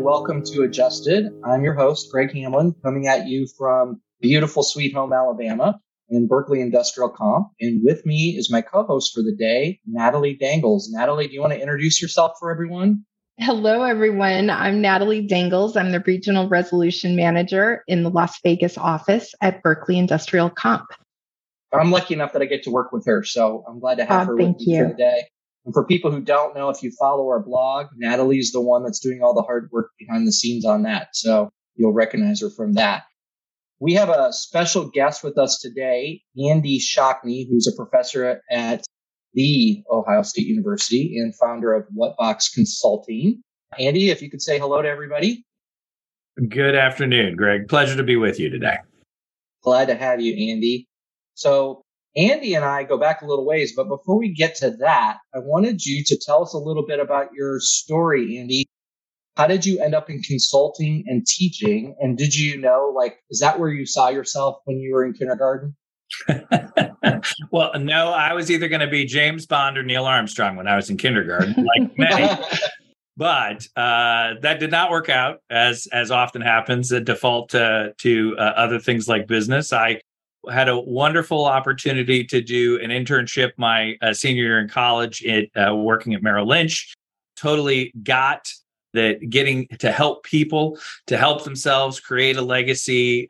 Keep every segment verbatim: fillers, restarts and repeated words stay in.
and welcome to Adjusted. I'm your host, Greg Hamlin, coming at you from beautiful Sweet Home, Alabama, in Berkeley Industrial Comp. And with me is my co-host for the day, Natalie Dangles. Natalie, do you want to introduce yourself for everyone? Hello, everyone. I'm Natalie Dangles. I'm the Regional Resolution Manager in the Las Vegas office at Berkeley Industrial Comp. I'm lucky enough that I get to work with her, so I'm glad to have oh, her with you for the day. And for people who don't know, if you follow our blog, Natalie's the one that's doing all the hard work behind the scenes on that. So you'll recognize her from that. We have a special guest with us today, Andy Shockney, who's a professor at The Ohio State University and founder of Whatbox Consulting. Andy, if you could say hello to everybody. Good afternoon, Greg. Pleasure to be with you today. Glad to have you, Andy. So Andy and I go back a little ways, but before we get to that, I wanted you to tell us a little bit about your story, Andy. How did you end up in consulting and teaching? And did you know, like, is that where you saw yourself when you were in kindergarten? Well, no, I was either going to be James Bond or Neil Armstrong when I was in kindergarten, like many. But uh, that did not work out, as as often happens, the default uh, to uh, other things like business. I had a wonderful opportunity to do an internship my uh, senior year in college at uh, working at Merrill Lynch. Totally got that getting to help people, to help themselves, create a legacy,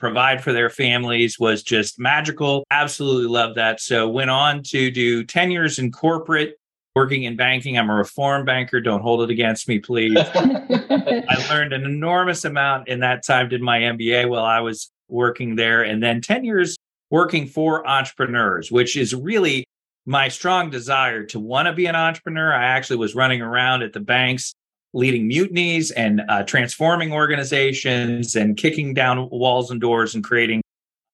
provide for their families was just magical. Absolutely loved that. So went on to do ten years in corporate, working in banking. I'm a reform banker. Don't hold it against me, please. I learned an enormous amount in that time, did my M B A while I was working there, and then ten years working for entrepreneurs, which is really my strong desire to want to be an entrepreneur. I actually was running around at the banks, leading mutinies and uh, transforming organizations and kicking down walls and doors and creating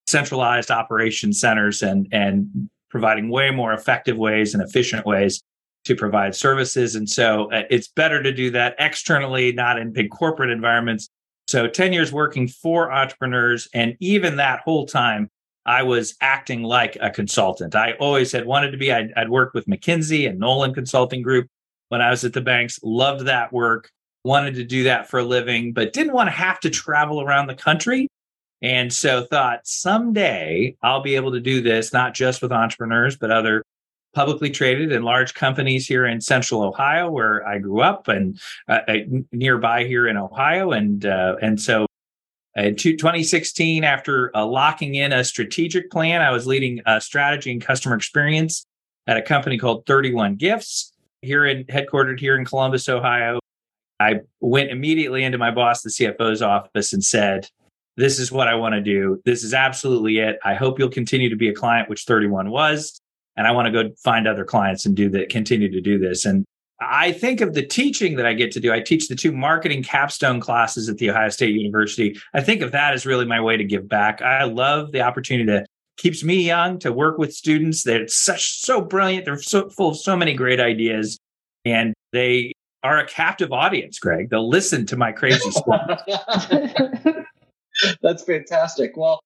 centralized operation centers and, and providing way more effective ways and efficient ways to provide services. And so uh, it's better to do that externally, not in big corporate environments. So ten years working for entrepreneurs. And even that whole time, I was acting like a consultant. I always had wanted to be. I'd, I'd worked with McKinsey and Nolan Consulting Group when I was at the banks. Loved that work, wanted to do that for a living, but didn't want to have to travel around the country. And so thought someday I'll be able to do this, not just with entrepreneurs, but other publicly traded and large companies here in Central Ohio, where I grew up and uh, nearby here in Ohio. And uh, and so in twenty sixteen, after uh, locking in a strategic plan, I was leading a strategy and customer experience at a company called thirty-one Gifts, here in headquartered here in Columbus, Ohio. I went immediately into my boss, the C F O's office, and said, "This is what I want to do. This is absolutely it. I hope you'll continue to be a client," which thirty-one was. And I want to go find other clients and do that, continue to do this. And I think of the teaching that I get to do. I teach the two marketing capstone classes at The Ohio State University. I think of that as really my way to give back. I love the opportunity that keeps me young to work with students. They're such so brilliant. They're so full of so many great ideas. And they are a captive audience, Greg. They'll listen to my crazy stuff. That's fantastic. Well,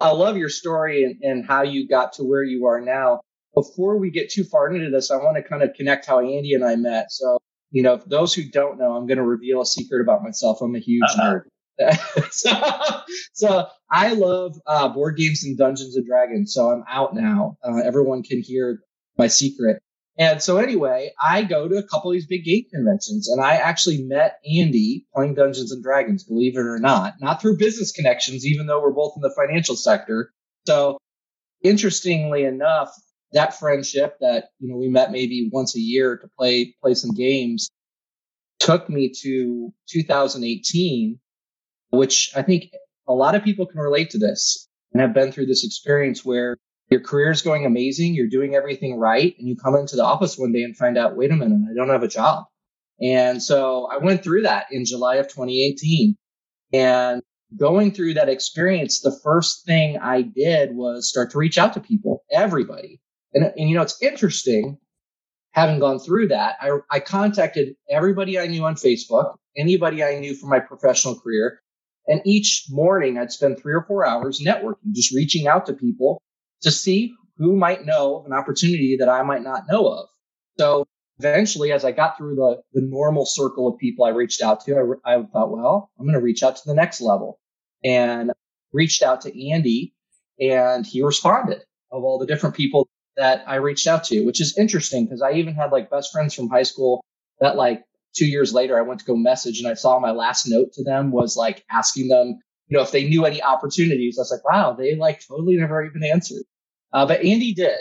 I love your story and, and how you got to where you are now. Before we get too far into this, I want to kind of connect how Andy and I met. So, you know, for those who don't know, I'm going to reveal a secret about myself. I'm a huge uh-huh. nerd. so, so I love uh, board games and Dungeons and Dragons. So I'm out now. Uh, everyone can hear my secret. And so anyway, I go to a couple of these big game conventions, and I actually met Andy playing Dungeons and Dragons, believe it or not, not through business connections, even though we're both in the financial sector. So interestingly enough, that friendship that, you know, we met maybe once a year to play, play some games took me to two thousand eighteen, which I think a lot of people can relate to this and have been through this experience where your career is going amazing, you're doing everything right, and you come into the office one day and find out, wait a minute, I don't have a job. And so I went through that in July of twenty eighteen. And going through that experience, the first thing I did was start to reach out to people, everybody. And, and you know, it's interesting, having gone through that, I, I contacted everybody I knew on Facebook, anybody I knew from my professional career. And each morning I'd spend three or four hours networking, just reaching out to people to see who might know an opportunity that I might not know of. So eventually, as I got through the, the normal circle of people I reached out to, I, I thought, well, I'm going to reach out to the next level, and reached out to Andy, and he responded of all the different people that I reached out to, which is interesting because I even had like best friends from high school that like two years later, I went to go message and I saw my last note to them was like asking them, you know, if they knew any opportunities. I was like, wow, they like totally never even answered. Uh, but Andy did.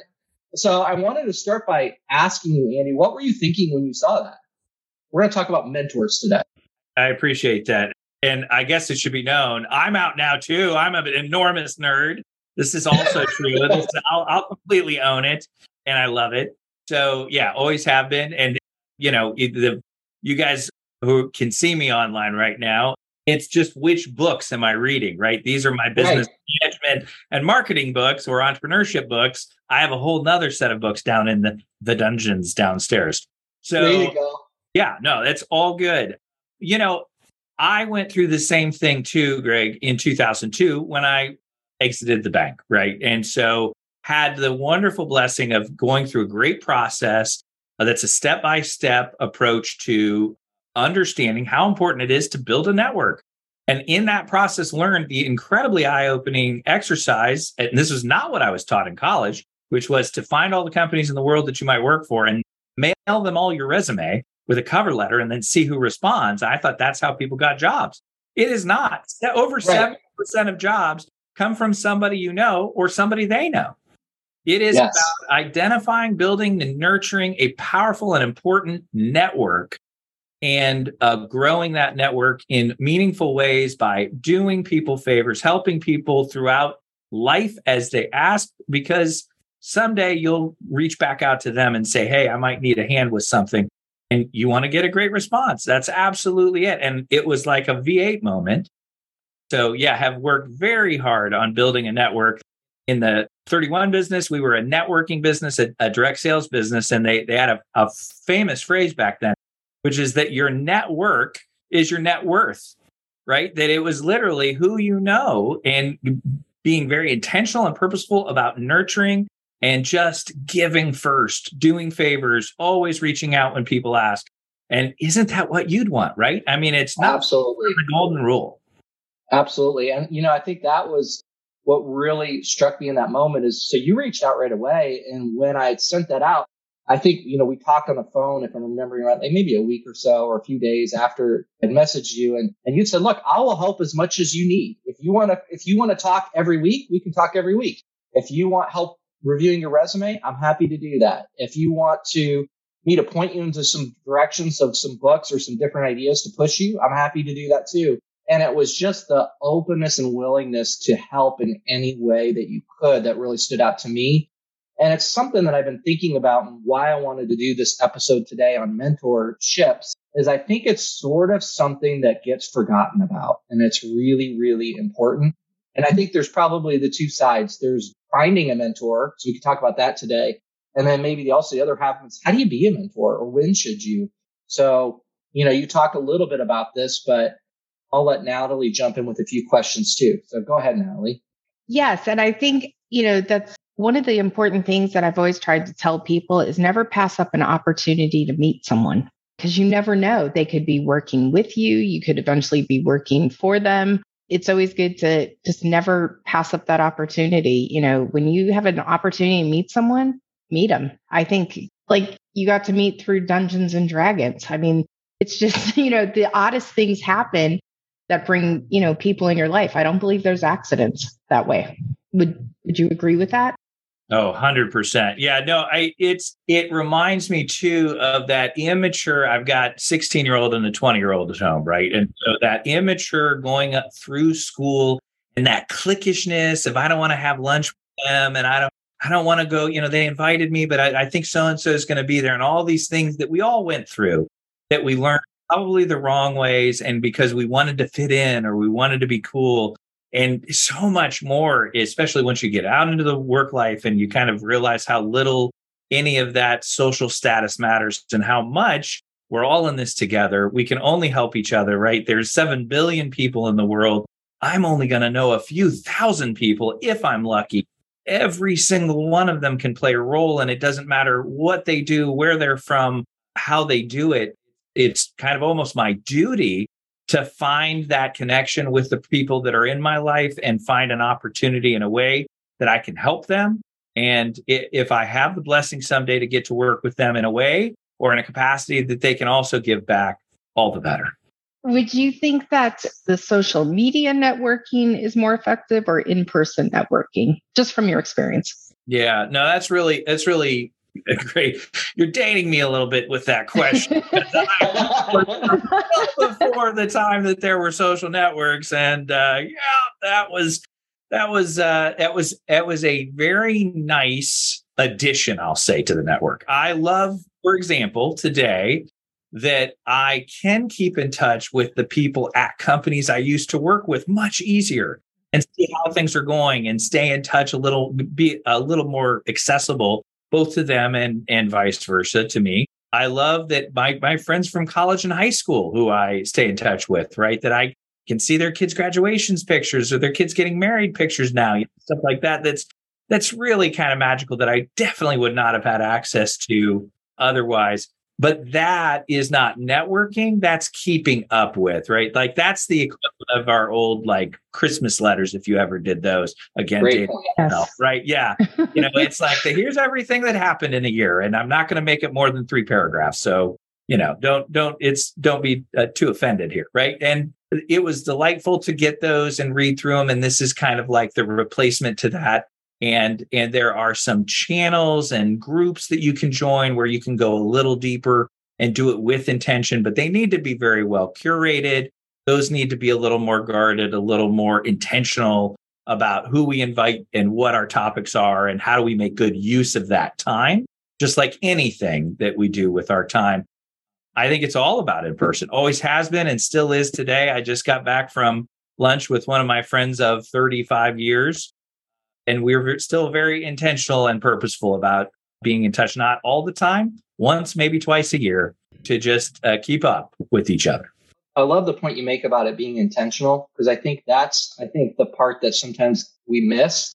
So I wanted to start by asking you, Andy, what were you thinking when you saw that? We're going to talk about mentors today. I appreciate that. And I guess it should be known, I'm out now too. I'm an enormous nerd. This is also true. I'll, I'll completely own it. And I love it. So yeah, always have been. And you know, the, you guys who can see me online right now, it's just which books am I reading, right? These are my business right. management and marketing books or entrepreneurship books. I have a whole nother set of books down in the, the dungeons downstairs. So there you go. Yeah, no, that's all good. You know, I went through the same thing too, Greg, in two thousand two when I exited the bank, right? And so had the wonderful blessing of going through a great process that's a step-by-step approach to understanding how important it is to build a network. And in that process, learned the incredibly eye-opening exercise. And this was not what I was taught in college, which was to find all the companies in the world that you might work for and mail them all your resume with a cover letter and then see who responds. I thought that's how people got jobs. It is not. Over right. seventy percent of jobs come from somebody you know or somebody they know. It is yes. about identifying, building, and nurturing a powerful and important network and uh, growing that network in meaningful ways by doing people favors, helping people throughout life as they ask, because someday you'll reach back out to them and say, hey, I might need a hand with something. And you want to get a great response. That's absolutely it. And it was like a V eight moment. So yeah, have worked very hard on building a network. In the thirty-one business, we were a networking business, a, a direct sales business, and they they had a, a famous phrase back then, which is that your network is your net worth, right? That it was literally who you know and being very intentional and purposeful about nurturing and just giving first, doing favors, always reaching out when people ask. And isn't that what you'd want, right? I mean, it's not absolutely the golden rule. Absolutely. And, you know, I think that was what really struck me in that moment is, so you reached out right away. And when I sent that out, I think, you know, we talked on the phone, if I'm remembering right, like maybe a week or so or a few days after I messaged you. And, and you said, look, I will help as much as you need. If you want to, if you want to talk every week, we can talk every week. If you want help reviewing your resume, I'm happy to do that. If you want to me to point you into some directions of some books or some different ideas to push you, I'm happy to do that too. And it was just the openness and willingness to help in any way that you could that really stood out to me. And it's something that I've been thinking about and why I wanted to do this episode today on mentorships is I think it's sort of something that gets forgotten about. And it's really, really important. And I think there's probably the two sides. There's finding a mentor. So we can talk about that today. And then maybe the, also the other half is how do you be a mentor or when should you? So, you know, you talked a little bit about this, but I'll let Natalie jump in with a few questions too. So go ahead, Natalie. Yes. And I think, you know, that's one of the important things that I've always tried to tell people is never pass up an opportunity to meet someone because you never know. They could be working with you. You could eventually be working for them. It's always good to just never pass up that opportunity. You know, when you have an opportunity to meet someone, meet them. I think like you got to meet through Dungeons and Dragons. I mean, it's just, you know, the oddest things happen that bring, you know, people in your life. I don't believe there's accidents that way. Would would you agree with that? Oh, one hundred percent. Yeah, no, I it's it reminds me too of that immature, I've got sixteen-year-old and a twenty-year-old at home, right? And so that immature going up through school and that cliquishness of I don't want to have lunch with them and I don't I don't want to go, you know, they invited me, but I, I think so-and-so is going to be there and all these things that we all went through that we learned probably the wrong ways. And because we wanted to fit in or we wanted to be cool and so much more, especially once you get out into the work life and you kind of realize how little any of that social status matters and how much we're all in this together. We can only help each other, right? There's seven billion people in the world. I'm only going to know a few thousand people if I'm lucky. Every single one of them can play a role and it doesn't matter what they do, where they're from. how they do it, it's kind of almost my duty to find that connection with the people that are in my life and find an opportunity in a way that I can help them. And if I have the blessing someday to get to work with them in a way or in a capacity that they can also give back, all the better. Would you think that the social media networking is more effective or in-person networking, just from your experience? Yeah, no, that's really, that's really great. You're dating me a little bit with that question. Before the time that there were social networks, and uh, yeah, that was that was uh, that was that was a very nice addition, I'll say, to the network. I love, for example, today that I can keep in touch with the people at companies I used to work with much easier and see how things are going and stay in touch a little, be a little more accessible both to them and, and vice versa to me. I love that my, my friends from college and high school who I stay in touch with, right, that I can see their kids' graduations pictures or their kids getting married pictures now, you know, stuff like that. That's, that's really kind of magical that I definitely would not have had access to otherwise. But that is not networking. That's keeping up with, right? Like that's the equivalent of our old like Christmas letters, if you ever did those. Again, David, yes. Right? Yeah. You know, it's like the, here's everything that happened in a year, and I'm not going to make it more than three paragraphs. So you know, don't don't it's don't be uh, too offended here, right? And it was delightful to get those and read through them. And this is kind of like the replacement to that. And and there are some channels and groups that you can join where you can go a little deeper and do it with intention, but they need to be very well curated. Those need to be a little more guarded, a little more intentional about who we invite and what our topics are and how do we make good use of that time, just like anything that we do with our time. I think it's all about in person. Always has been and still is today. I just got back from lunch with one of my friends of thirty-five years. And we're still very intentional and purposeful about being in touch, not all the time, once, maybe twice a year, to just uh, keep up with each other. I love the point you make about it being intentional, because I think that's, I think the part that sometimes we miss.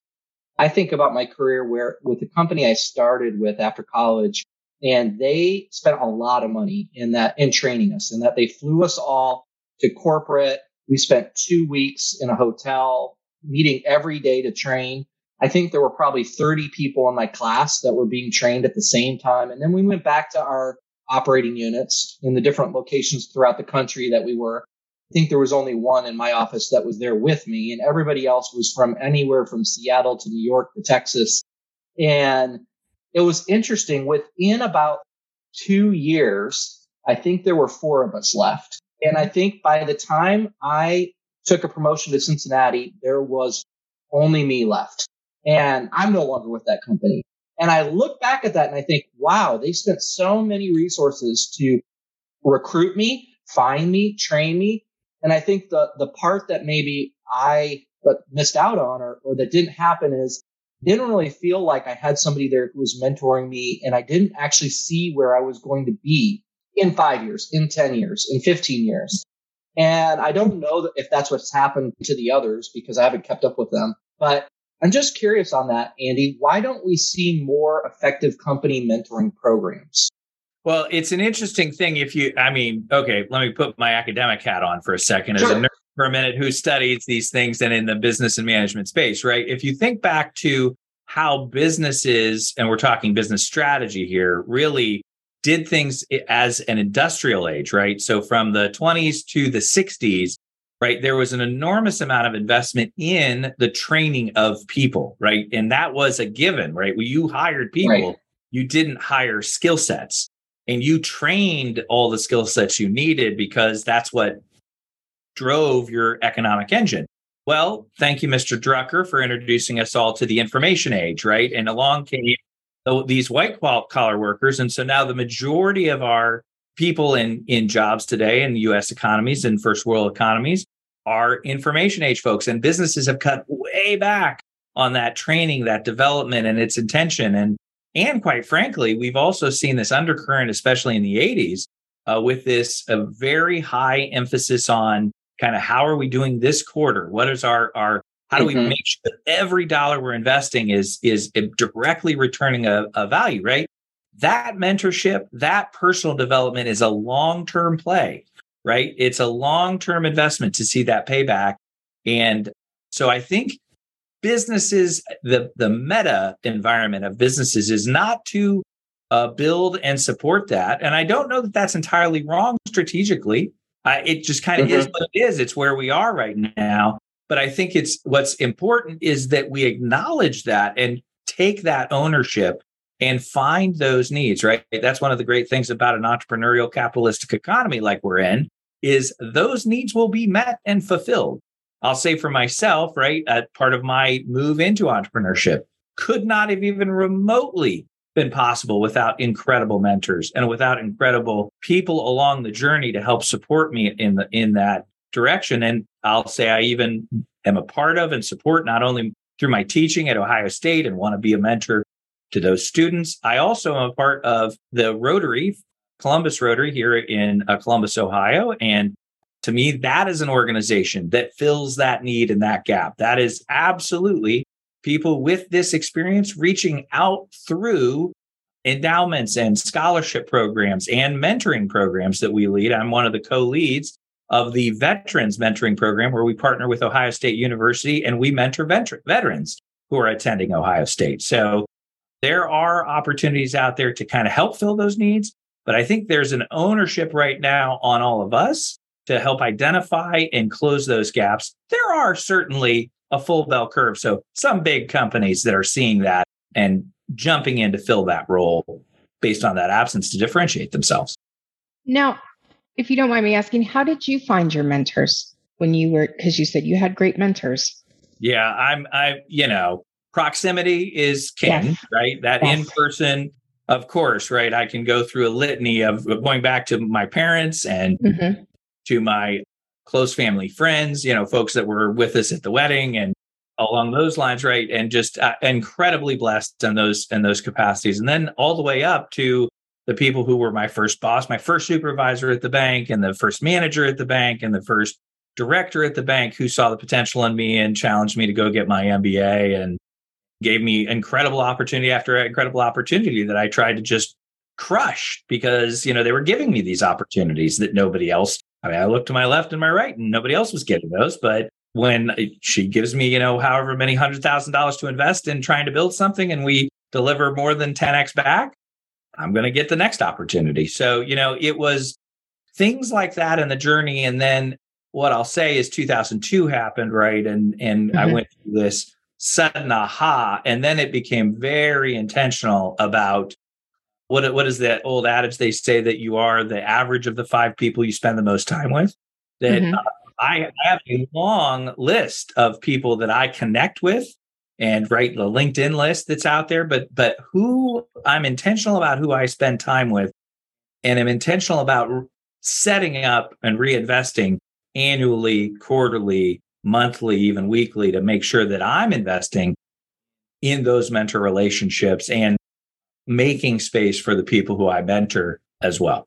I think about my career where with the company I started with after college, and they spent a lot of money in that, in training us, and that they flew us all to corporate. We spent two weeks in a hotel meeting every day to train. I think there were probably thirty people in my class that were being trained at the same time. And then we went back to our operating units in the different locations throughout the country that we were. I think there was only one in my office that was there with me, and everybody else was from anywhere from Seattle to New York to Texas. And it was interesting. Within about two years, I think there were four of us left. And I think by the time I took a promotion to Cincinnati, there was only me left. And I'm no longer with that company. And I look back at that and I think, wow, they spent so many resources to recruit me, find me, train me. And I think the the part that maybe I missed out on or, or that didn't happen is didn't really feel like I had somebody there who was mentoring me. And I didn't actually see where I was going to be in five years, in ten years, in fifteen years. And I don't know if that's what's happened to the others because I haven't kept up with them. But I'm just curious on that, Andy. Why don't we see more effective company mentoring programs? Well, it's an interesting thing. If you, I mean, okay, let me put my academic hat on for a second as sure. a nerd for a minute who studies these things and in the business and management space, right? If you think back to how businesses, and we're talking business strategy here, really did things as an industrial age, right? So from the twenties to the sixties, right, there was an enormous amount of investment in the training of people, right? And that was a given, right? Well, you hired people, right. You didn't hire skill sets, and you trained all the skill sets you needed because that's what drove your economic engine. Well, thank you, Mister Drucker, for introducing us all to the information age, right? And along came these white collar workers. And so now the majority of our people in, in jobs today in the U S economies and first world economies are information age folks, and businesses have cut way back on that training, that development and its intention. And, and quite frankly, we've also seen this undercurrent, especially in the eighties, uh, with this a very high emphasis on kind of how are we doing this quarter? What is our, our how do mm-hmm. we make sure that every dollar we're investing is, is directly returning a, a value, right? that mentorship, that personal development is a long-term play, right? It's a long-term investment to see that payback. And so I think businesses, the, the meta environment of businesses is not to uh, build and support that. And I don't know that that's entirely wrong strategically. Uh, it just kind of mm-hmm. is what it is. It's where we are right now. But I think it's what's important is that we acknowledge that and take that ownership and find those needs, right? That's one of the great things about an entrepreneurial capitalistic economy like we're in is those needs will be met and fulfilled. I'll say for myself, right, uh, part of my move into entrepreneurship could not have even remotely been possible without incredible mentors and without incredible people along the journey to help support me in the in that direction. And I'll say I even am a part of and support not only through my teaching at Ohio State and want to be a mentor to those students. I also am a part of the Rotary, Columbus Rotary here in uh, Columbus, Ohio. And to me, that is an organization that fills that need and that gap. That is absolutely people with this experience reaching out through endowments and scholarship programs and mentoring programs that we lead. I'm one of the co-leads of the Veterans Mentoring Program, where we partner with Ohio State University and we mentor vet- veterans who are attending Ohio State. So there are opportunities out there to kind of help fill those needs. But I think there's an ownership right now on all of us to help identify and close those gaps. There are certainly a full bell curve. So some big companies that are seeing that and jumping in to fill that role based on that absence to differentiate themselves. Now, if you don't mind me asking, how did you find your mentors when you were, because you said you had great mentors? Yeah, I'm, I, you know, proximity is king, yes. right? That yes. in-person, of course, right? I can go through a litany of going back to my parents and mm-hmm. to my close family friends, you know, folks that were with us at the wedding and along those lines, right? And just uh, incredibly blessed in those, in those capacities. And then all the way up to the people who were my first boss, my first supervisor at the bank and the first manager at the bank and the first director at the bank who saw the potential in me and challenged me to go get my M B A and gave me incredible opportunity after incredible opportunity that I tried to just crush because, you know, they were giving me these opportunities that nobody else, I mean, I looked to my left and my right and nobody else was getting those. But when she gives me, you know, however many hundred thousand dollars to invest in trying to build something and we deliver more than ten X back, I'm going to get the next opportunity. So, you know, it was things like that in the journey. And then what I'll say is two thousand two happened, right? And and mm-hmm. I went through this sudden aha, and then it became very intentional about what what is that old adage they say that you are the average of the five people you spend the most time with? That mm-hmm. uh, I, I have a long list of people that I connect with. And right, the LinkedIn list that's out there, but but who I'm intentional about who I spend time with, and I'm intentional about setting up and reinvesting annually, quarterly, monthly, even weekly to make sure that I'm investing in those mentor relationships and making space for the people who I mentor as well.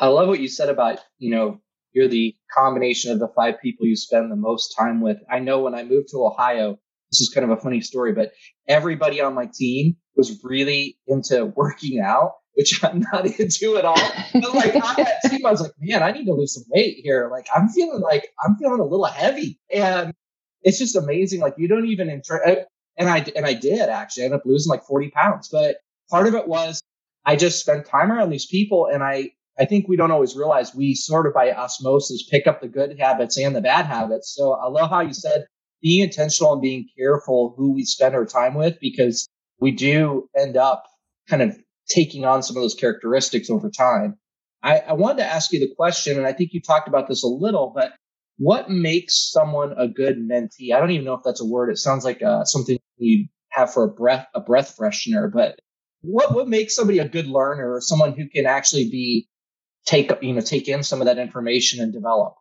I love what you said about, you know, you're the combination of the five people you spend the most time with. I know when I moved to Ohio, this is kind of a funny story, but everybody on my team was really into working out, which I'm not into at all. But like I had team, I was like, man, I need to lose some weight here. Like I'm feeling like I'm feeling a little heavy, and it's just amazing. Like you don't even inter- and I and I did actually end up losing like forty pounds. But part of it was I just spent time around these people, and I I think we don't always realize we sort of by osmosis pick up the good habits and the bad habits. So I love how you said, being intentional and being careful who we spend our time with, because we do end up kind of taking on some of those characteristics over time. I, I wanted to ask you the question, and I think you talked about this a little, but what makes someone a good mentee? I don't even know if that's a word. It sounds like uh, something you have for a breath, a breath freshener, but what, what makes somebody a good learner or someone who can actually be take, you know, take in some of that information and develop?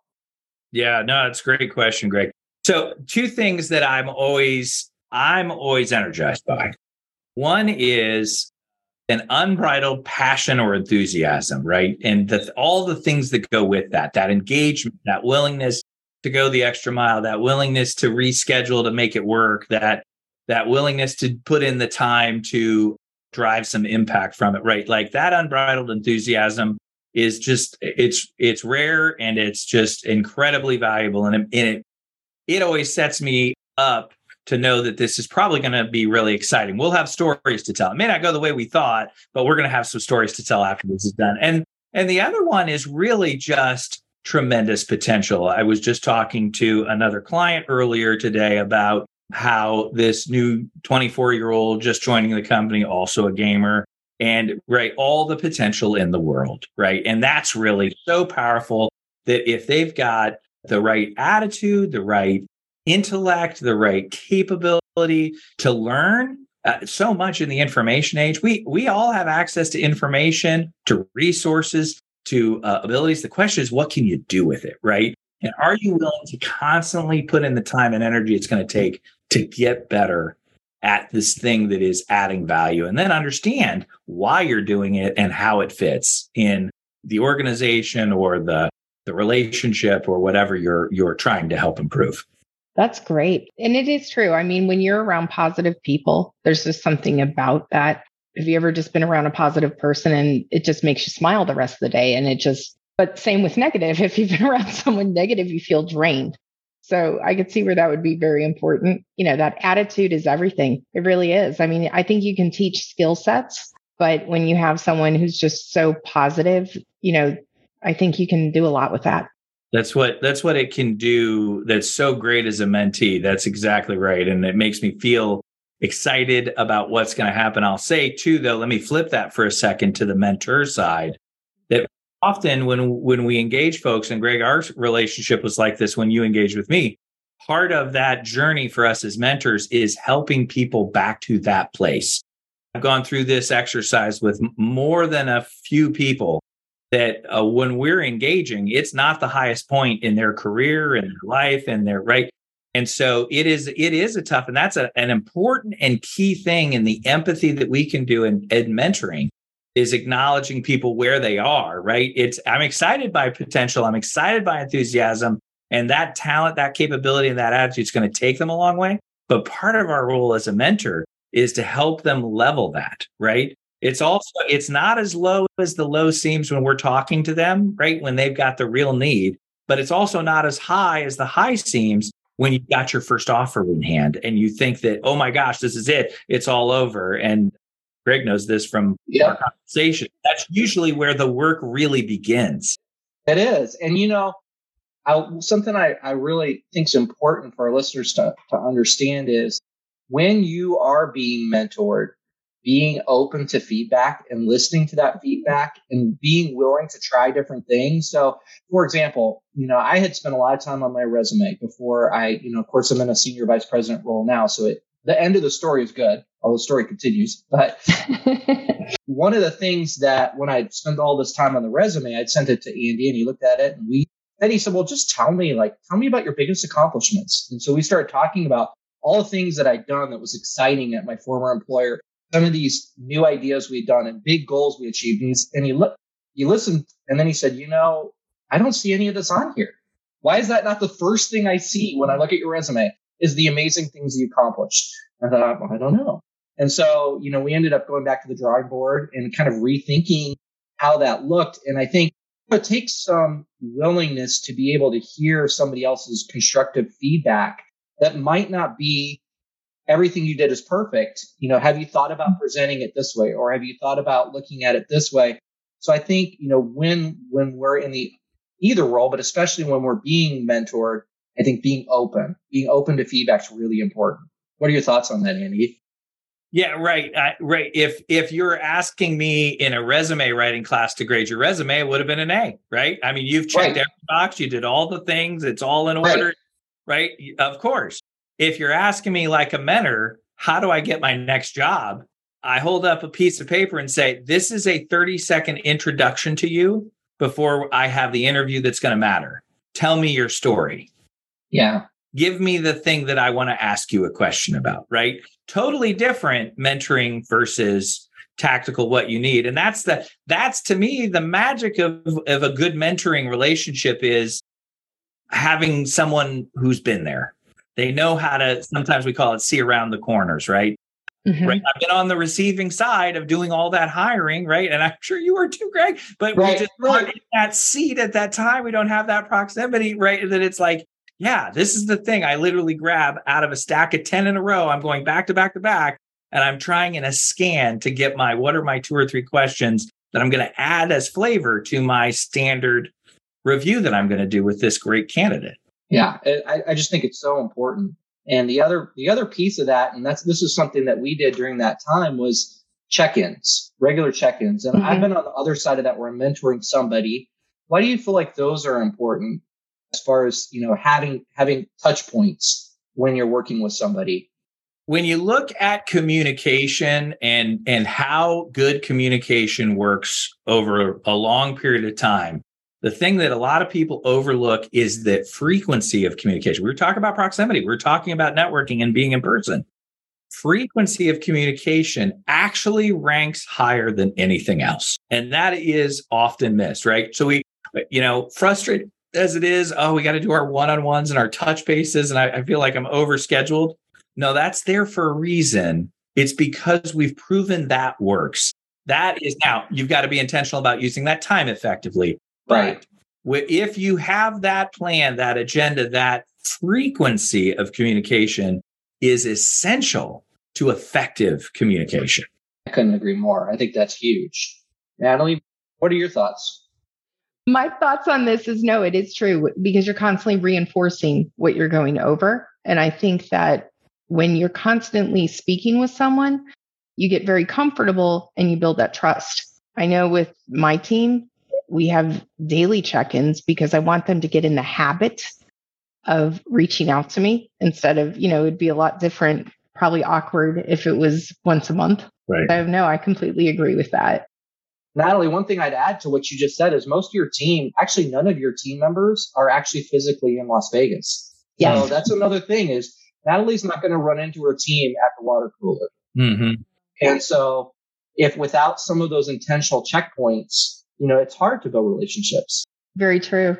Yeah, no, it's a great question, Greg. So two things that I'm always, I'm always energized by. One is an unbridled passion or enthusiasm, right? And the, all the things that go with that, that engagement, that willingness to go the extra mile, that willingness to reschedule to make it work, that that willingness to put in the time to drive some impact from it, right? Like that unbridled enthusiasm is just, it's it's rare and it's just incredibly valuable. And it, and it, it always sets me up to know that this is probably going to be really exciting. We'll have stories to tell. It may not go the way we thought, but we're going to have some stories to tell after this is done. And and the other one is really just tremendous potential. I was just talking to another client earlier today about how this new twenty-four-year-old just joining the company, also a gamer, and right, all the potential in the world, right? And that's really so powerful that if they've got the right attitude, the right intellect, the right capability to learn, uh, so much in the information age, we we all have access to information, to resources, to uh, abilities. The question is, what can you do with it, right? And are you willing to constantly put in the time and energy it's going to take to get better at this thing that is adding value, and then understand why you're doing it and how it fits in the organization or the, the relationship or whatever you're, you're trying to help improve? That's great. And it is true. I mean, when you're around positive people, there's just something about that. Have you ever just been around a positive person and it just makes you smile the rest of the day? And it just, but same with negative. If you've been around someone negative, you feel drained. So I could see where that would be very important. You know, that attitude is everything. It really is. I mean, I think you can teach skill sets, but when you have someone who's just so positive, you know, I think you can do a lot with that. That's what, that's what it can do. That's so great as a mentee. That's exactly right. And it makes me feel excited about what's going to happen. I'll say too, though, let me flip that for a second to the mentor side, that often when, when we engage folks, and Greg, our relationship was like this when you engaged with me, part of that journey for us as mentors is helping people back to that place. I've gone through this exercise with more than a few people that uh, when we're engaging, it's not the highest point in their career and their life and their right. And so it is, it is a tough, and that's a, an important and key thing in the empathy that we can do in, in mentoring, is acknowledging people where they are, right? It's, I'm excited by potential. I'm excited by enthusiasm, and that talent, that capability, and that attitude is going to take them a long way. But part of our role as a mentor is to help them level that, right? It's also, it's not as low as the low seems when we're talking to them, right? When they've got the real need, but it's also not as high as the high seems when you've got your first offer in hand and you think that, oh my gosh, this is it. It's all over. And Greg knows this from yeah. our conversation. That's usually where the work really begins. It is. And, you know, I, something I, I really think is important for our listeners to, to understand is when you are being mentored, being open to feedback and listening to that feedback and being willing to try different things. So, for example, you know, I had spent a lot of time on my resume before I, you know, of course, I'm in a senior vice president role now. So it, the end of the story is good, although the story continues. But one of the things that when I spent all this time on the resume, I'd sent it to Andy and he looked at it and we, then he said, well, just tell me, like, tell me about your biggest accomplishments. And so we started talking about all the things that I'd done that was exciting at my former employer. Some of these new ideas we'd done and big goals we achieved. And, and he looked, he listened, and then he said, you know, I don't see any of this on here. Why is that not the first thing I see when I look at your resume, is the amazing things you accomplished? And I thought, well, I don't know. And so, you know, we ended up going back to the drawing board and kind of rethinking how that looked. And I think it takes some willingness to be able to hear somebody else's constructive feedback that might not be everything you did is perfect. You know, have you thought about presenting it this way? Or have you thought about looking at it this way? So I think, you know, when, when we're in the either role, but especially when we're being mentored, I think being open, being open to feedback is really important. What are your thoughts on that, Andy? Yeah, right. Uh, right. If, if you're asking me in a resume writing class to grade your resume, it would have been an A, right? I mean, you've checked right. every box, you did all the things, it's all in order, right? right? Of course. If you're asking me like a mentor, how do I get my next job? I hold up a piece of paper and say, this is a thirty second introduction to you before I have the interview that's going to matter. Tell me your story. Yeah. Give me the thing that I want to ask you a question about, right? Totally different mentoring versus tactical what you need. And that's the, that's to me, the magic of, of a good mentoring relationship is having someone who's been there. They know how to, sometimes we call it see around the corners, right? Mm-hmm. Right? I've been on the receiving side of doing all that hiring, right? And I'm sure you were too, Greg, but right. we just right. aren't in that seat at that time. We don't have that proximity, right? And then it's like, yeah, this is the thing I literally grab out of a stack of ten in a row. I'm going back to back to back, and I'm trying in a scan to get my, what are my two or three questions that I'm going to add as flavor to my standard review that I'm going to do with this great candidate. Yeah, I, I just think it's so important. And the other the other piece of that, and that's this is something that we did during that time, was check-ins, regular check-ins. And mm-hmm. I've been on the other side of that where I'm mentoring somebody. Why do you feel like those are important as far as, you know, having having touch points when you're working with somebody? When you look at communication and and how good communication works over a long period of time, the thing that a lot of people overlook is the frequency of communication. We were talking about proximity. We were talking about networking and being in person. Frequency of communication actually ranks higher than anything else. And that is often missed, right? So we, you know, frustrated as it is, oh, we got to do our one-on-ones and our touch bases. And I, I feel like I'm overscheduled. No, that's there for a reason. It's because we've proven that works. That is now, you've got to be intentional about using that time effectively. But right. if you have that plan, that agenda, that frequency of communication is essential to effective communication. I couldn't agree more. I think that's huge. Natalie, what are your thoughts? My thoughts on this is, no, it is true, because you're constantly reinforcing what you're going over. And I think that when you're constantly speaking with someone, you get very comfortable and you build that trust. I know with my team, we have daily check-ins because I want them to get in the habit of reaching out to me instead of, you know, it'd be a lot different, probably awkward if it was once a month. Right. So no, I completely agree with that. Natalie, one thing I'd add to what you just said is most of your team, actually none of your team members are actually physically in Las Vegas. Yes. So that's another thing is Natalie's not going to run into her team at the water cooler. Mm-hmm. And so if without some of those intentional checkpoints, you know, it's hard to build relationships. Very true.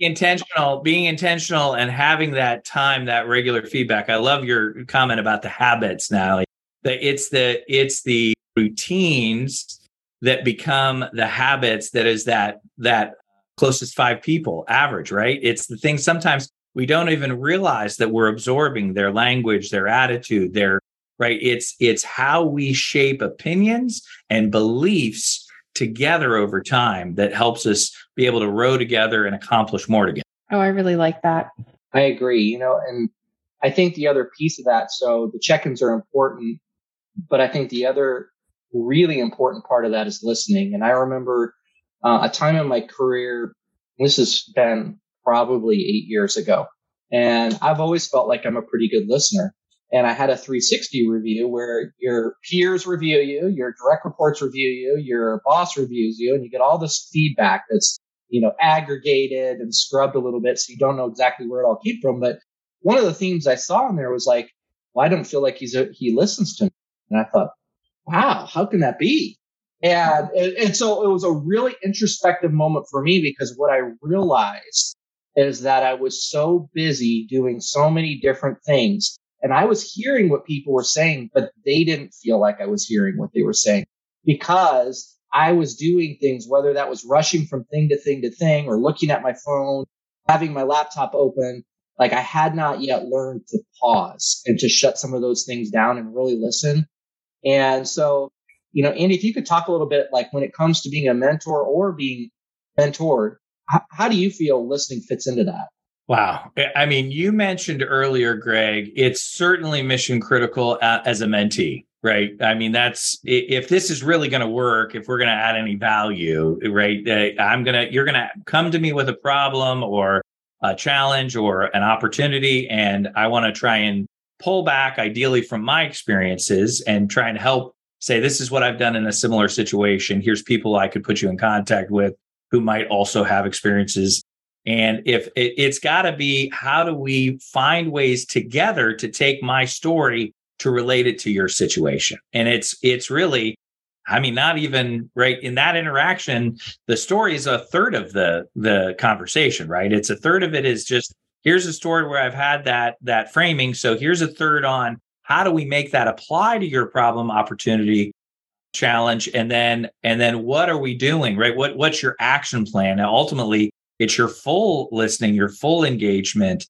Intentional, being intentional and having that time, that regular feedback. I love your comment about the habits, Natalie. That it's the it's the routines that become the habits that is that that closest five people average, right? It's the thing sometimes we don't even realize that we're absorbing their language, their attitude, their right. It's it's how we shape opinions and beliefs together over time that helps us be able to row together and accomplish more together. Oh, I really like that. I agree. You know, and I think the other piece of that, so the check-ins are important, but I think the other really important part of that is listening. And I remember uh, a time in my career, this has been probably eight years ago, and I've always felt like I'm a pretty good listener. And I had a three sixty review where your peers review you, your direct reports review you, your boss reviews you, and you get all this feedback that's, you know, aggregated and scrubbed a little bit. So you don't know exactly where it all came from. But one of the themes I saw in there was like, well, I don't feel like he's a, he listens to me. And I thought, wow, how can that be? And, and, and so it was a really introspective moment for me, because what I realized is that I was so busy doing so many different things. And I was hearing what people were saying, but they didn't feel like I was hearing what they were saying, because I was doing things, whether that was rushing from thing to thing to thing or looking at my phone, having my laptop open. Like, I had not yet learned to pause and to shut some of those things down and really listen. And so, you know, Andy, if you could talk a little bit, like when it comes to being a mentor or being mentored, how, how do you feel listening fits into that? Wow. I mean, you mentioned earlier, Greg, it's certainly mission critical uh, as a mentee, right? I mean, that's, if this is really going to work, if we're going to add any value, right? I'm going to, you're going to come to me with a problem or a challenge or an opportunity. And I want to try and pull back ideally from my experiences and try and help say, this is what I've done in a similar situation. Here's people I could put you in contact with who might also have experiences. And if it, it's got to be, how do we find ways together to take my story to relate it to your situation? And it's it's really, I mean, not even right in that interaction. The story is a third of the the conversation, right? It's a third of it is just, here's a story where I've had that that framing. So here's a third on how do we make that apply to your problem, opportunity, challenge? And then, and then what are we doing, right? What, what's your action plan? And ultimately, it's your full listening, your full engagement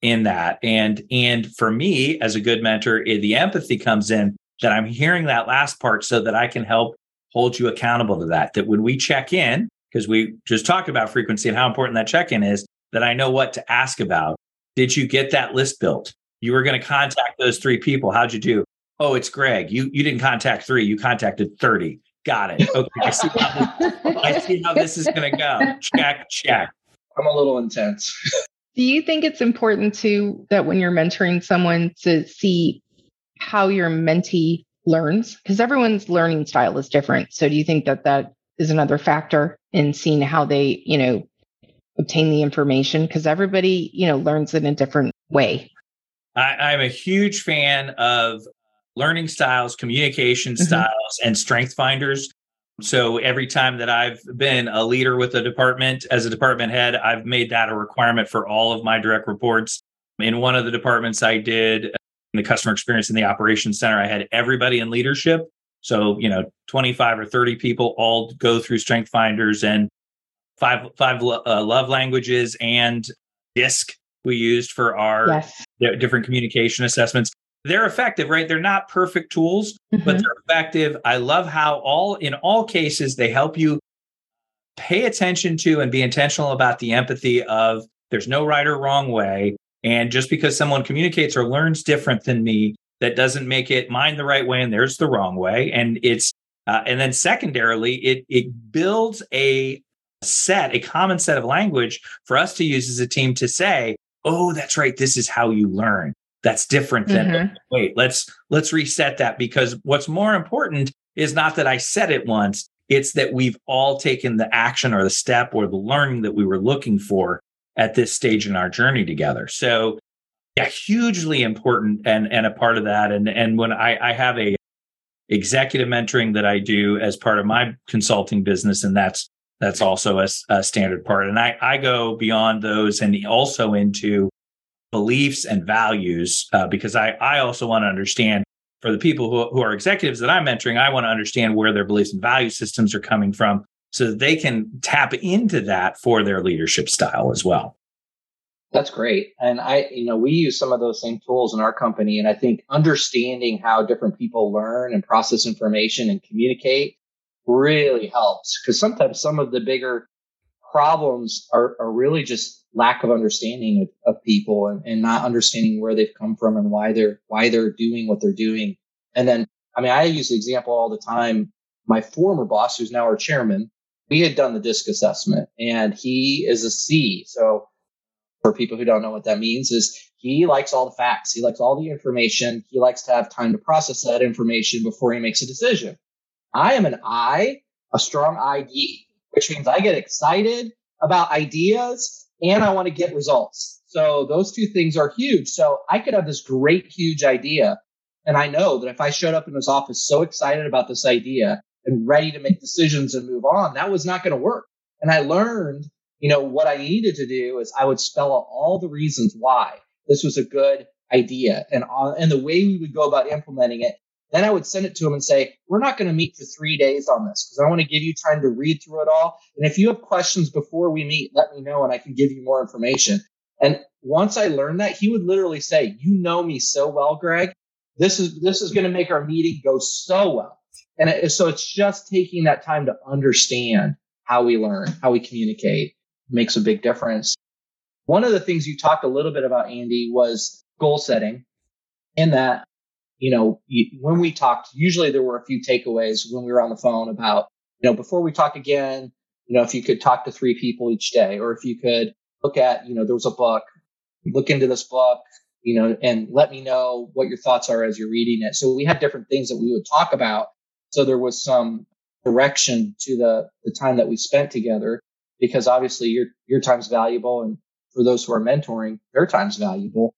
in that. And, and for me, as a good mentor, it, the empathy comes in that I'm hearing that last part so that I can help hold you accountable to that, that when we check in, because we just talked about frequency and how important that check-in is, that I know what to ask about. Did you get that list built? You were going to contact those three people. How'd you do? Oh, it's Greg. You you didn't contact three. You contacted thirty. Got it. Okay. I see how this, I see how this is going to go. Check, check. I'm a little intense. Do you think it's important too that when you're mentoring someone to see how your mentee learns? Because everyone's learning style is different. So do you think that that is another factor in seeing how they, you know, obtain the information? Because everybody, you know, learns in a different way. I, I'm a huge fan of learning styles, communication mm-hmm. styles, and strength finders. So every time that I've been a leader with a department, as a department head, I've made that a requirement for all of my direct reports. In one of the departments I did, in the customer experience in the operations center, I had everybody in leadership. So, you know, twenty-five or thirty people all go through strength finders and five five uh, love languages and DISC we used for our yes. different communication assessments. They're effective, right? They're not perfect tools, mm-hmm. but they're effective. I love how all in all cases, they help you pay attention to and be intentional about the empathy of there's no right or wrong way. And just because someone communicates or learns different than me, that doesn't make it mine the right way and there's the wrong way. And it's uh, and then secondarily, it it builds a set, a common set of language for us to use as a team to say, oh, that's right. This is how you learn. That's different than mm-hmm. wait, let's let's reset that, because what's more important is not that I said it once. It's that we've all taken the action or the step or the learning that we were looking for at this stage in our journey together. So yeah, hugely important and, and a part of that. And and when I, I have a executive mentoring that I do as part of my consulting business, and that's that's also a, a standard part. And I, I go beyond those and also into beliefs and values, uh, because I, I also want to understand for the people who, who are executives that I'm mentoring, I want to understand where their beliefs and value systems are coming from so that they can tap into that for their leadership style as well. That's great. And I, you know, we use some of those same tools in our company. And I think understanding how different people learn and process information and communicate really helps, because sometimes some of the bigger problems are, are really just lack of understanding of, of people and, and not understanding where they've come from and why they're, why they're doing what they're doing. And then, I mean, I use the example all the time. My former boss, who's now our chairman, we had done the DISC assessment and he is a C. So for people who don't know what that means, is he likes all the facts. He likes all the information. He likes to have time to process that information before he makes a decision. I am an I, a strong I D, which means I get excited about ideas and I want to get results. So those two things are huge. So I could have this great, huge idea. And I know that if I showed up in his office so excited about this idea and ready to make decisions and move on, that was not going to work. And I learned, you know, what I needed to do is I would spell out all the reasons why this was a good idea and, uh, and the way we would go about implementing it. Then I would send it to him and say, we're not going to meet for three days on this because I want to give you time to read through it all. And if you have questions before we meet, let me know and I can give you more information. And once I learned that, he would literally say, you know me so well, Greg, this is, this is going to make our meeting go so well. And it, so it's just taking that time to understand how we learn, how we communicate makes a big difference. One of the things you talked a little bit about, Andy, was goal setting, in that, you know, when we talked, usually there were a few takeaways when we were on the phone about, you know, before we talk again, you know, if you could talk to three people each day, or if you could look at, you know, there was a book, look into this book, you know, and let me know what your thoughts are as you're reading it. So we had different things that we would talk about. So there was some direction to the, the time that we spent together, because obviously your, your time's valuable. And for those who are mentoring, their time's valuable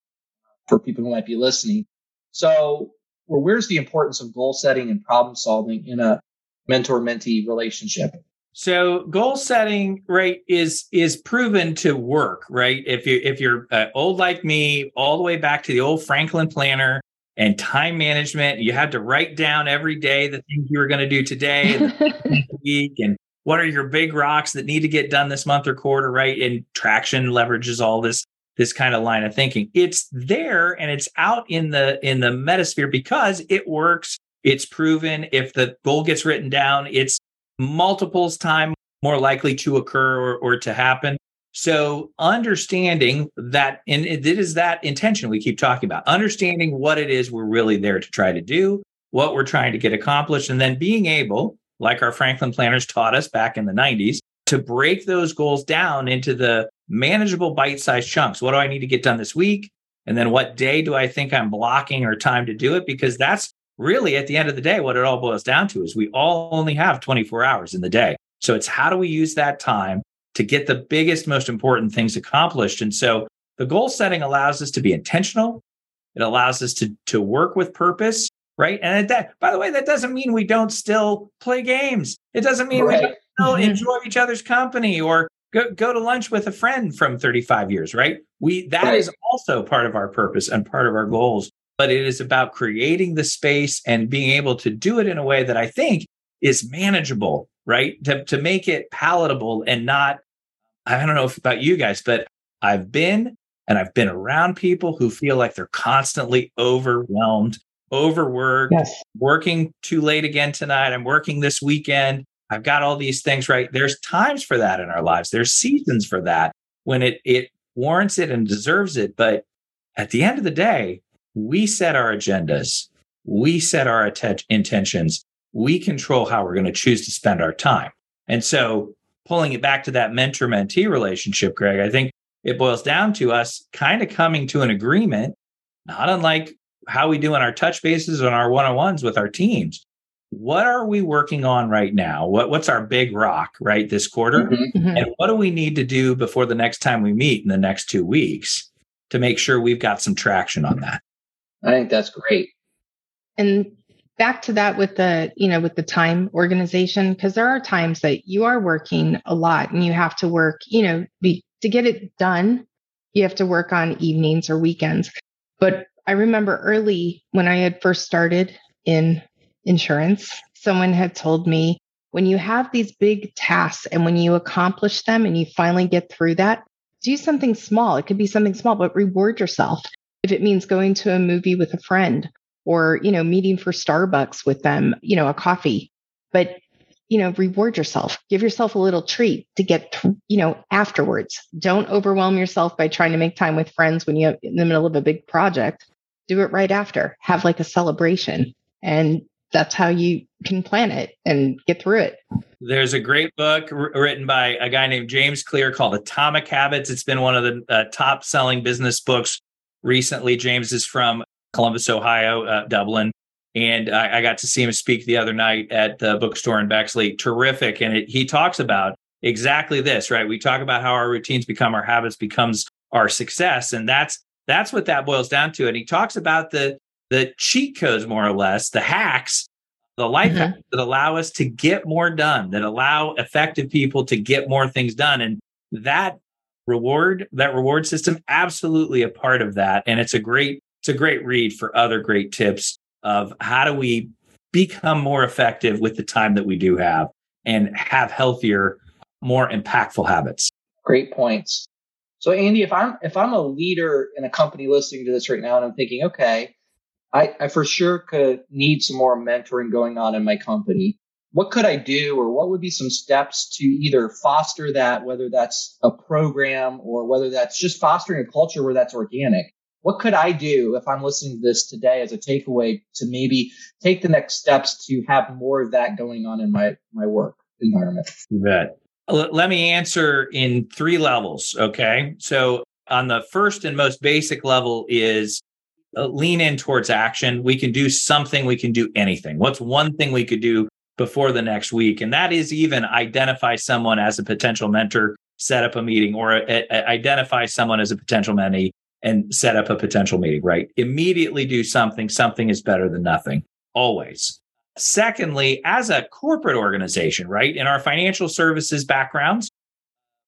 for people who might be listening. So well, where's the importance of goal setting and problem solving in a mentor-mentee relationship? So goal setting, right, is is proven to work, right? If you if you're uh, old like me, all the way back to the old Franklin Planner, and time management. You had to write down every day the things you were going to do today and the week, and what are your big rocks that need to get done this month or quarter, right? And traction leverages all this, this kind of line of thinking. It's there and it's out in the, in the metasphere because it works. It's proven. If the goal gets written down, it's multiples time more likely to occur or, or to happen. So understanding that, and it is that intention we keep talking about, understanding what it is we're really there to try to do, what we're trying to get accomplished, and then being able, like our Franklin planners taught us back in the nineties, to break those goals down into the manageable bite-sized chunks. What do I need to get done this week? And then what day do I think I'm blocking or time to do it? Because that's really, at the end of the day, what it all boils down to is we all only have twenty-four hours in the day. So it's how do we use that time to get the biggest, most important things accomplished. And so the goal setting allows us to be intentional. It allows us to, to work with purpose, right? And that, by the way, that doesn't mean we don't still play games. It doesn't mean right. we don't still mm-hmm. enjoy each other's company or go, go to lunch with a friend from thirty-five years, right? We That right. is also part of our purpose and part of our goals, but it is about creating the space and being able to do it in a way that I think is manageable, right? To, to make it palatable and not, I don't know if about you guys, but I've been and I've been around people who feel like they're constantly overwhelmed, overworked, yes. working too late again tonight. I'm working this weekend. I've got all these things, right? There's times for that in our lives. There's seasons for that when it, it warrants it and deserves it. But at the end of the day, we set our agendas. We set our att- intentions. We control how we're going to choose to spend our time. And so pulling it back to that mentor-mentee relationship, Greg, I think it boils down to us kind of coming to an agreement, not unlike how we do in our touch bases and our one-on-ones with our teams. What are we working on right now? What, what's our big rock, right, this quarter? Mm-hmm. And what do we need to do before the next time we meet in the next two weeks to make sure we've got some traction on that? I think that's great. And back to that with the, you know, with the time organization, because there are times that you are working a lot and you have to work, you know, be, to get it done, you have to work on evenings or weekends. But I remember early when I had first started in insurance, someone had told me, when you have these big tasks and when you accomplish them and you finally get through that, do something small. It could be something small, but reward yourself. If it means going to a movie with a friend, or, you know, meeting for Starbucks with them, you know, a coffee, but, you know, reward yourself, give yourself a little treat to get, th- you know, afterwards. Don't overwhelm yourself by trying to make time with friends when you're in the middle of a big project. Do it right after, have like a celebration, and that's how you can plan it and get through it. There's a great book r- written by a guy named James Clear called Atomic Habits. It's been one of the uh, top selling business books recently. James is from Columbus, Ohio, uh, Dublin. And I, I got to see him speak the other night at the bookstore in Bexley. Terrific. And it, he talks about exactly this, right? We talk about how our routines become our habits, becomes our success. And that's that's what that boils down to. And he talks about the, the cheat codes, more or less, the hacks, the life mm-hmm. hacks that allow us to get more done, that allow effective people to get more things done. And that reward, that reward system, absolutely a part of that. And it's a great It's a great read for other great tips of how do we become more effective with the time that we do have and have healthier, more impactful habits. Great points. So Andy, if I'm if I'm a leader in a company listening to this right now and I'm thinking, okay, I, I for sure could need some more mentoring going on in my company. What could I do, or what would be some steps to either foster that, whether that's a program or whether that's just fostering a culture where that's organic? What could I do if I'm listening to this today as a takeaway to maybe take the next steps to have more of that going on in my, my work environment? You bet. Let me answer in three levels, okay? So on the first and most basic level is uh, lean in towards action. We can do something. We can do anything. What's one thing we could do before the next week? And that is even identify someone as a potential mentor, set up a meeting, or a, a, identify someone as a potential mentee and set up a potential meeting, right? Immediately do something. Something is better than nothing, always. Secondly, as a corporate organization, right? In our financial services backgrounds,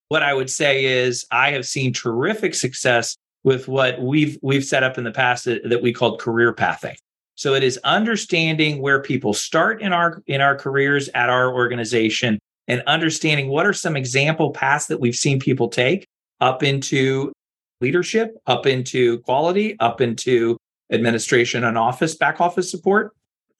what I would say is I have seen terrific success with what we've we've set up in the past that, that we called career pathing. So it is understanding where people start in our in our careers at our organization and understanding what are some example paths that we've seen people take up into leadership, up into quality, up into administration and office, back office support,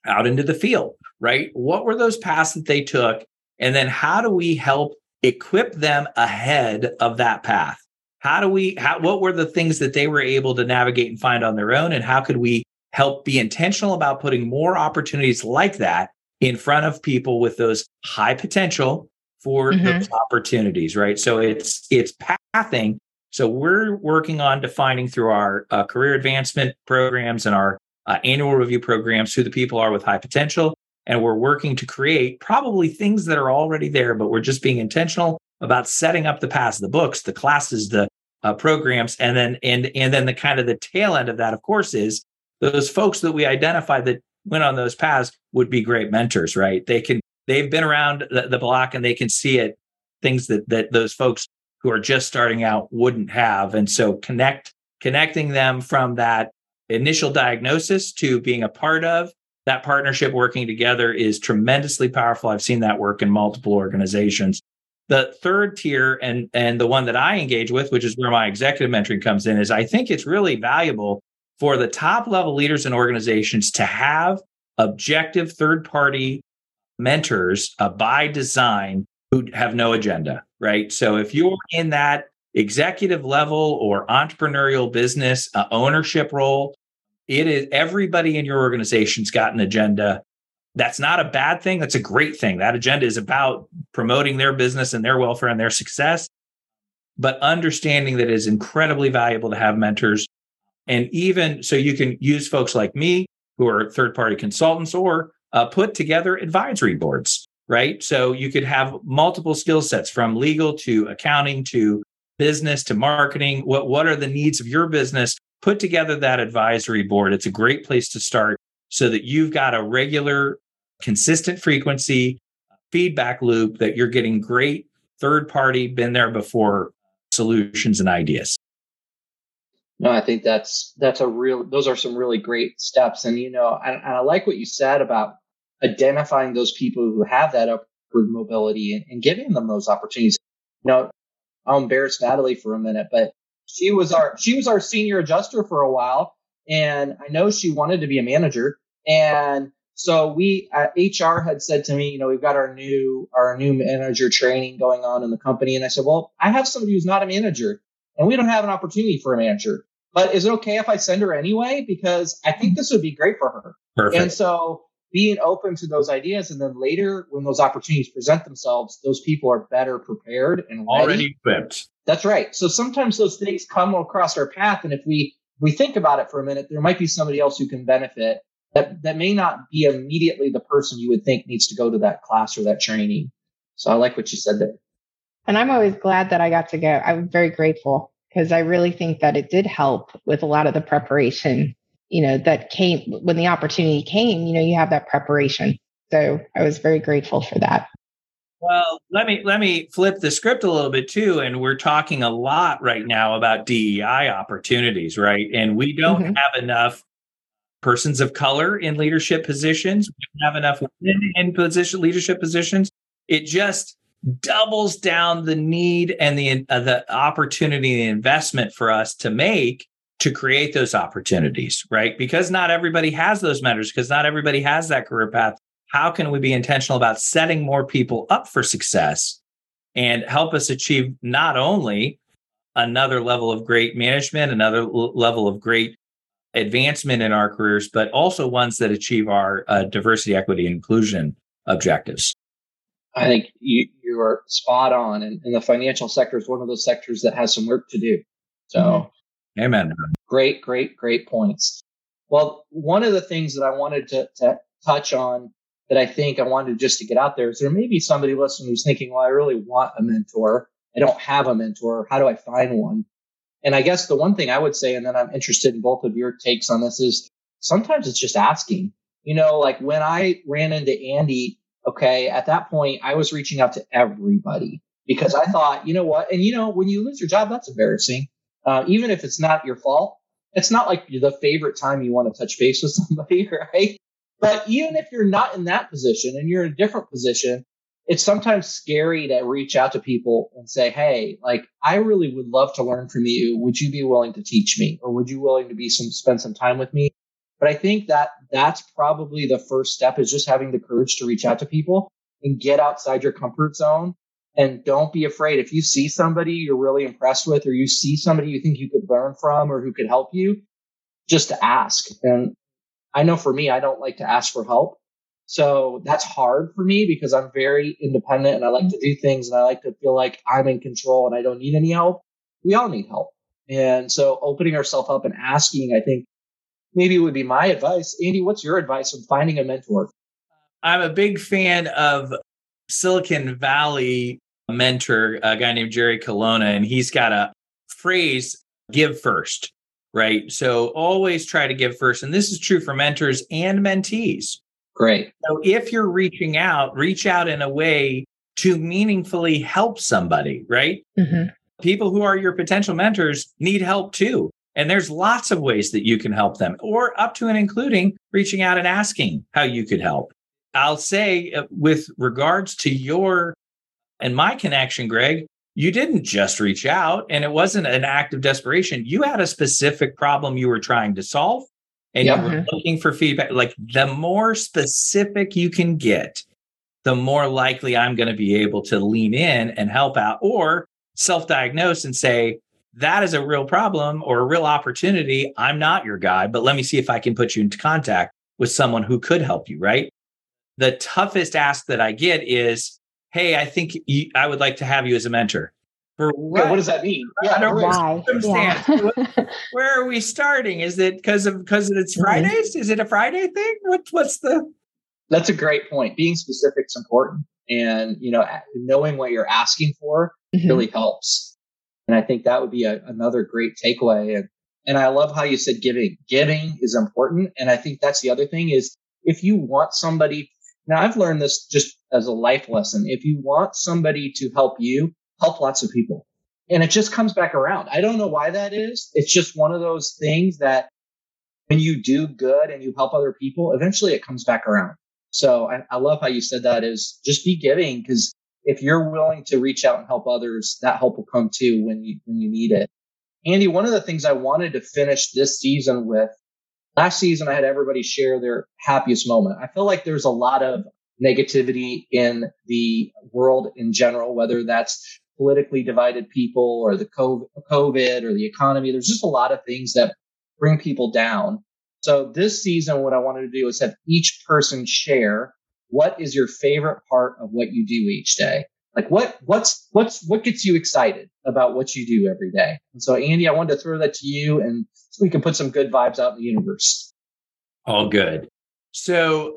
out into the field, right? What were those paths that they took? And then how do we help equip them ahead of that path? How do we, how, what were the things that they were able to navigate and find on their own? And how could we help be intentional about putting more opportunities like that in front of people with those high potential for mm-hmm. those opportunities, right? So it's, it's pathing. So we're working on defining through our uh, career advancement programs and our uh, annual review programs who the people are with high potential. And we're working to create probably things that are already there, but we're just being intentional about setting up the paths, the books, the classes, the uh, programs. And then, and, and then the kind of the tail end of that, of course, is those folks that we identified that went on those paths would be great mentors, right? They can, they've been around the, the block and they can see it, things that, that those folks who are just starting out wouldn't have. And so connect, connecting them from that initial diagnosis to being a part of that partnership working together is tremendously powerful. I've seen that work in multiple organizations. The third tier and, and the one that I engage with, which is where my executive mentoring comes in, is I think it's really valuable for the top level leaders in organizations to have objective third-party mentors uh, by design who have no agenda, right? So if you're in that executive level or entrepreneurial business uh, ownership role, it is everybody in your organization's got an agenda. That's not a bad thing. That's a great thing. That agenda is about promoting their business and their welfare and their success. But understanding that it is incredibly valuable to have mentors. And even so, you can use folks like me who are third-party consultants or uh, put together advisory boards. Right. So you could have multiple skill sets from legal to accounting to business to marketing. What, what are the needs of your business? Put together that advisory board. It's a great place to start so that you've got a regular, consistent frequency feedback loop that you're getting great third party, been there before solutions and ideas. No, I think that's that's a real those are some really great steps. And, you know, and, and I like what you said about identifying those people who have that upward mobility and, and giving them those opportunities. You know, I'll embarrass Natalie for a minute, but she was our she was our senior adjuster for a while, and I know she wanted to be a manager. And so we uh, H R had said to me, you know, we've got our new our new manager training going on in the company, and I said, well, I have somebody who's not a manager, and we don't have an opportunity for a manager. But is it okay if I send her anyway? Because I think this would be great for her. Perfect. And so, being open to those ideas, and then later when those opportunities present themselves, those people are better prepared and ready. Already equipped. That's right. So sometimes those things come across our path, and if we we think about it for a minute, there might be somebody else who can benefit that that may not be immediately the person you would think needs to go to that class or that training. So I like what you said there. And I'm always glad that I got to go. I'm very grateful because I really think that it did help with a lot of the preparation. You know, that came when the opportunity came, you know, you have that preparation. So I was very grateful for that. Well, let me let me flip the script a little bit too. And we're talking a lot right now about D E I opportunities, right? And we don't mm-hmm. have enough persons of color in leadership positions. We don't have enough women in position leadership positions. It just doubles down the need and the uh, the opportunity and investment for us to make to create those opportunities, right? Because not everybody has those mentors, because not everybody has that career path. How can we be intentional about setting more people up for success and help us achieve not only another level of great management, another l- level of great advancement in our careers, but also ones that achieve our uh, diversity, equity, and inclusion objectives? I think you, you are spot on. And, and the financial sector is one of those sectors that has some work to do. So... Mm-hmm. Amen. Great, great, great points. Well, one of the things that I wanted to, to touch on that I think I wanted just to get out there is there may be somebody listening who's thinking, well, I really want a mentor. I don't have a mentor. How do I find one? And I guess the one thing I would say, and then I'm interested in both of your takes on this, is sometimes it's just asking. You know, like when I ran into Andy, okay, at that point, I was reaching out to everybody because I thought, you know what? And, you know, when you lose your job, that's embarrassing. uh, even if it's not your fault. It's not like the favorite time you want to touch base with somebody, right? But even if you're not in that position and you're in a different position, it's sometimes scary to reach out to people and say, hey, like, I really would love to learn from you. Would you be willing to teach me? Or would you willing to be some spend some time with me? But I think that that's probably the first step, is just having the courage to reach out to people and get outside your comfort zone. And don't be afraid. If you see somebody you're really impressed with, or you see somebody you think you could learn from or who could help you, just ask. And I know for me, I don't like to ask for help. So that's hard for me because I'm very independent and I like to do things and I like to feel like I'm in control and I don't need any help. We all need help. And so opening ourselves up and asking, I think maybe would be my advice. Andy, what's your advice on finding a mentor? I'm a big fan of Silicon Valley mentor, a guy named Jerry Colonna, and he's got a phrase, give first, right? So always try to give first. And this is true for mentors and mentees. Great. So if you're reaching out, reach out in a way to meaningfully help somebody, right? Mm-hmm. People who are your potential mentors need help too. And there's lots of ways that you can help them, or up to and including reaching out and asking how you could help. I'll say uh, with regards to your and my connection, Greg, you didn't just reach out and it wasn't an act of desperation. You had a specific problem you were trying to solve and yeah. you were looking for feedback. Like, the more specific you can get, the more likely I'm going to be able to lean in and help out, or self-diagnose and say, that is a real problem or a real opportunity. I'm not your guy, but let me see if I can put you into contact with someone who could help you, right? The toughest ask that I get is, hey, I think you, I would like to have you as a mentor. For what? Yeah, what does that mean? Yeah, why? Yeah. Where are we starting? Is it because of because it's Fridays? Mm-hmm. Is it a Friday thing? What, what's the? That's a great point. Being specific is important. And, you know, knowing what you're asking for mm-hmm. really helps. And I think that would be a, another great takeaway. And, and I love how you said giving. Giving is important. And I think that's the other thing is, if you want somebody. Now, I've learned this just as a life lesson. If you want somebody to help you, help lots of people. And it just comes back around. I don't know why that is. It's just one of those things that when you do good and you help other people, eventually it comes back around. So I, I love how you said that, is just be giving, because if you're willing to reach out and help others, that help will come too when you, when you need it. Andy, one of the things I wanted to finish this season with, last season, I had everybody share their happiest moment. I feel like there's a lot of negativity in the world in general, whether that's politically divided people or the COVID or the economy. There's just a lot of things that bring people down. So this season, what I wanted to do is have each person share, what is your favorite part of what you do each day? Like what what's what's what gets you excited about what you do every day? And so, Andy, I wanted to throw that to you, and so we can put some good vibes out in the universe. All good. So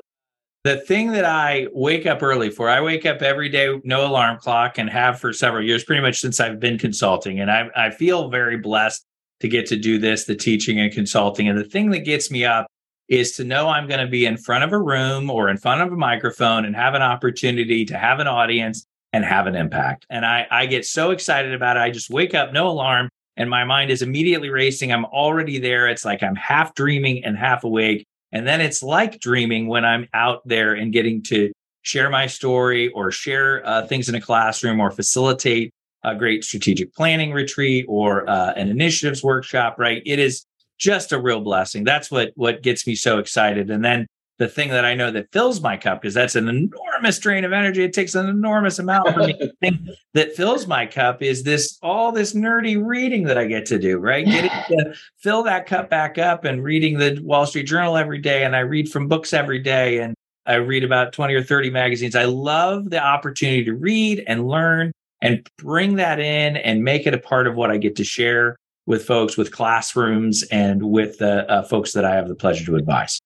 the thing that I wake up early for, I wake up every day, no alarm clock, and have for several years, pretty much since I've been consulting. And I, I feel very blessed to get to do this, the teaching and consulting. And the thing that gets me up is to know I'm going to be in front of a room or in front of a microphone and have an opportunity to have an audience and have an impact. And I, I get so excited about it. I just wake up, no alarm, and my mind is immediately racing. I'm already there. It's like I'm half dreaming and half awake. And then it's like dreaming when I'm out there and getting to share my story or share uh, things in a classroom or facilitate a great strategic planning retreat or uh, an initiatives workshop, right? It is just a real blessing. That's what, what gets me so excited. And then the thing that I know that fills my cup, because that's an enormous drain of energy. It takes an enormous amount for me. The thing that fills my cup is this, all this nerdy reading that I get to do, right? Getting to fill that cup back up and reading the Wall Street Journal every day. And I read from books every day. And I read about twenty or thirty magazines. I love the opportunity to read and learn and bring that in and make it a part of what I get to share with folks, with classrooms, and with the uh, uh, folks that I have the pleasure to advise.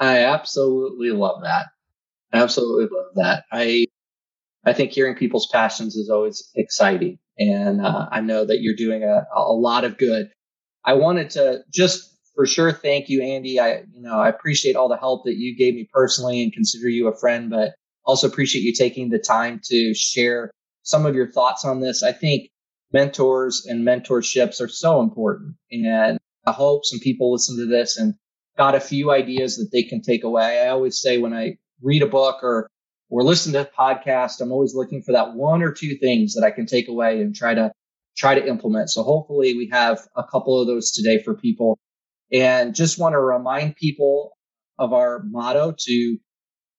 I absolutely love that. Absolutely love that. I I think hearing people's passions is always exciting. And uh, I know that you're doing a, a lot of good. I wanted to just for sure thank you, Andy. I you know I appreciate all the help that you gave me personally and consider you a friend, but also appreciate you taking the time to share some of your thoughts on this. I think mentors and mentorships are so important. And I hope some people listen to this and got a few ideas that they can take away. I always say when I read a book or, or listen to a podcast, I'm always looking for that one or two things that I can take away and try to try to implement. So hopefully we have a couple of those today for people. And just want to remind people of our motto to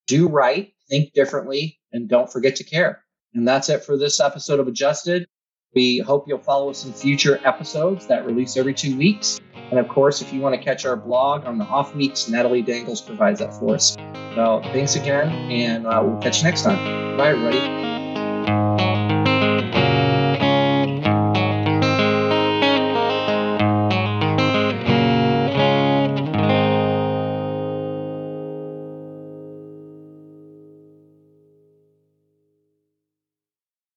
do right, think differently, and don't forget to care. And that's it for this episode of Adjusted. We hope you'll follow us in future episodes that release every two weeks. And of course, if you want to catch our blog on the off weeks, Natalie Dangles provides that for us. So thanks again, and uh, we'll catch you next time. Bye, everybody.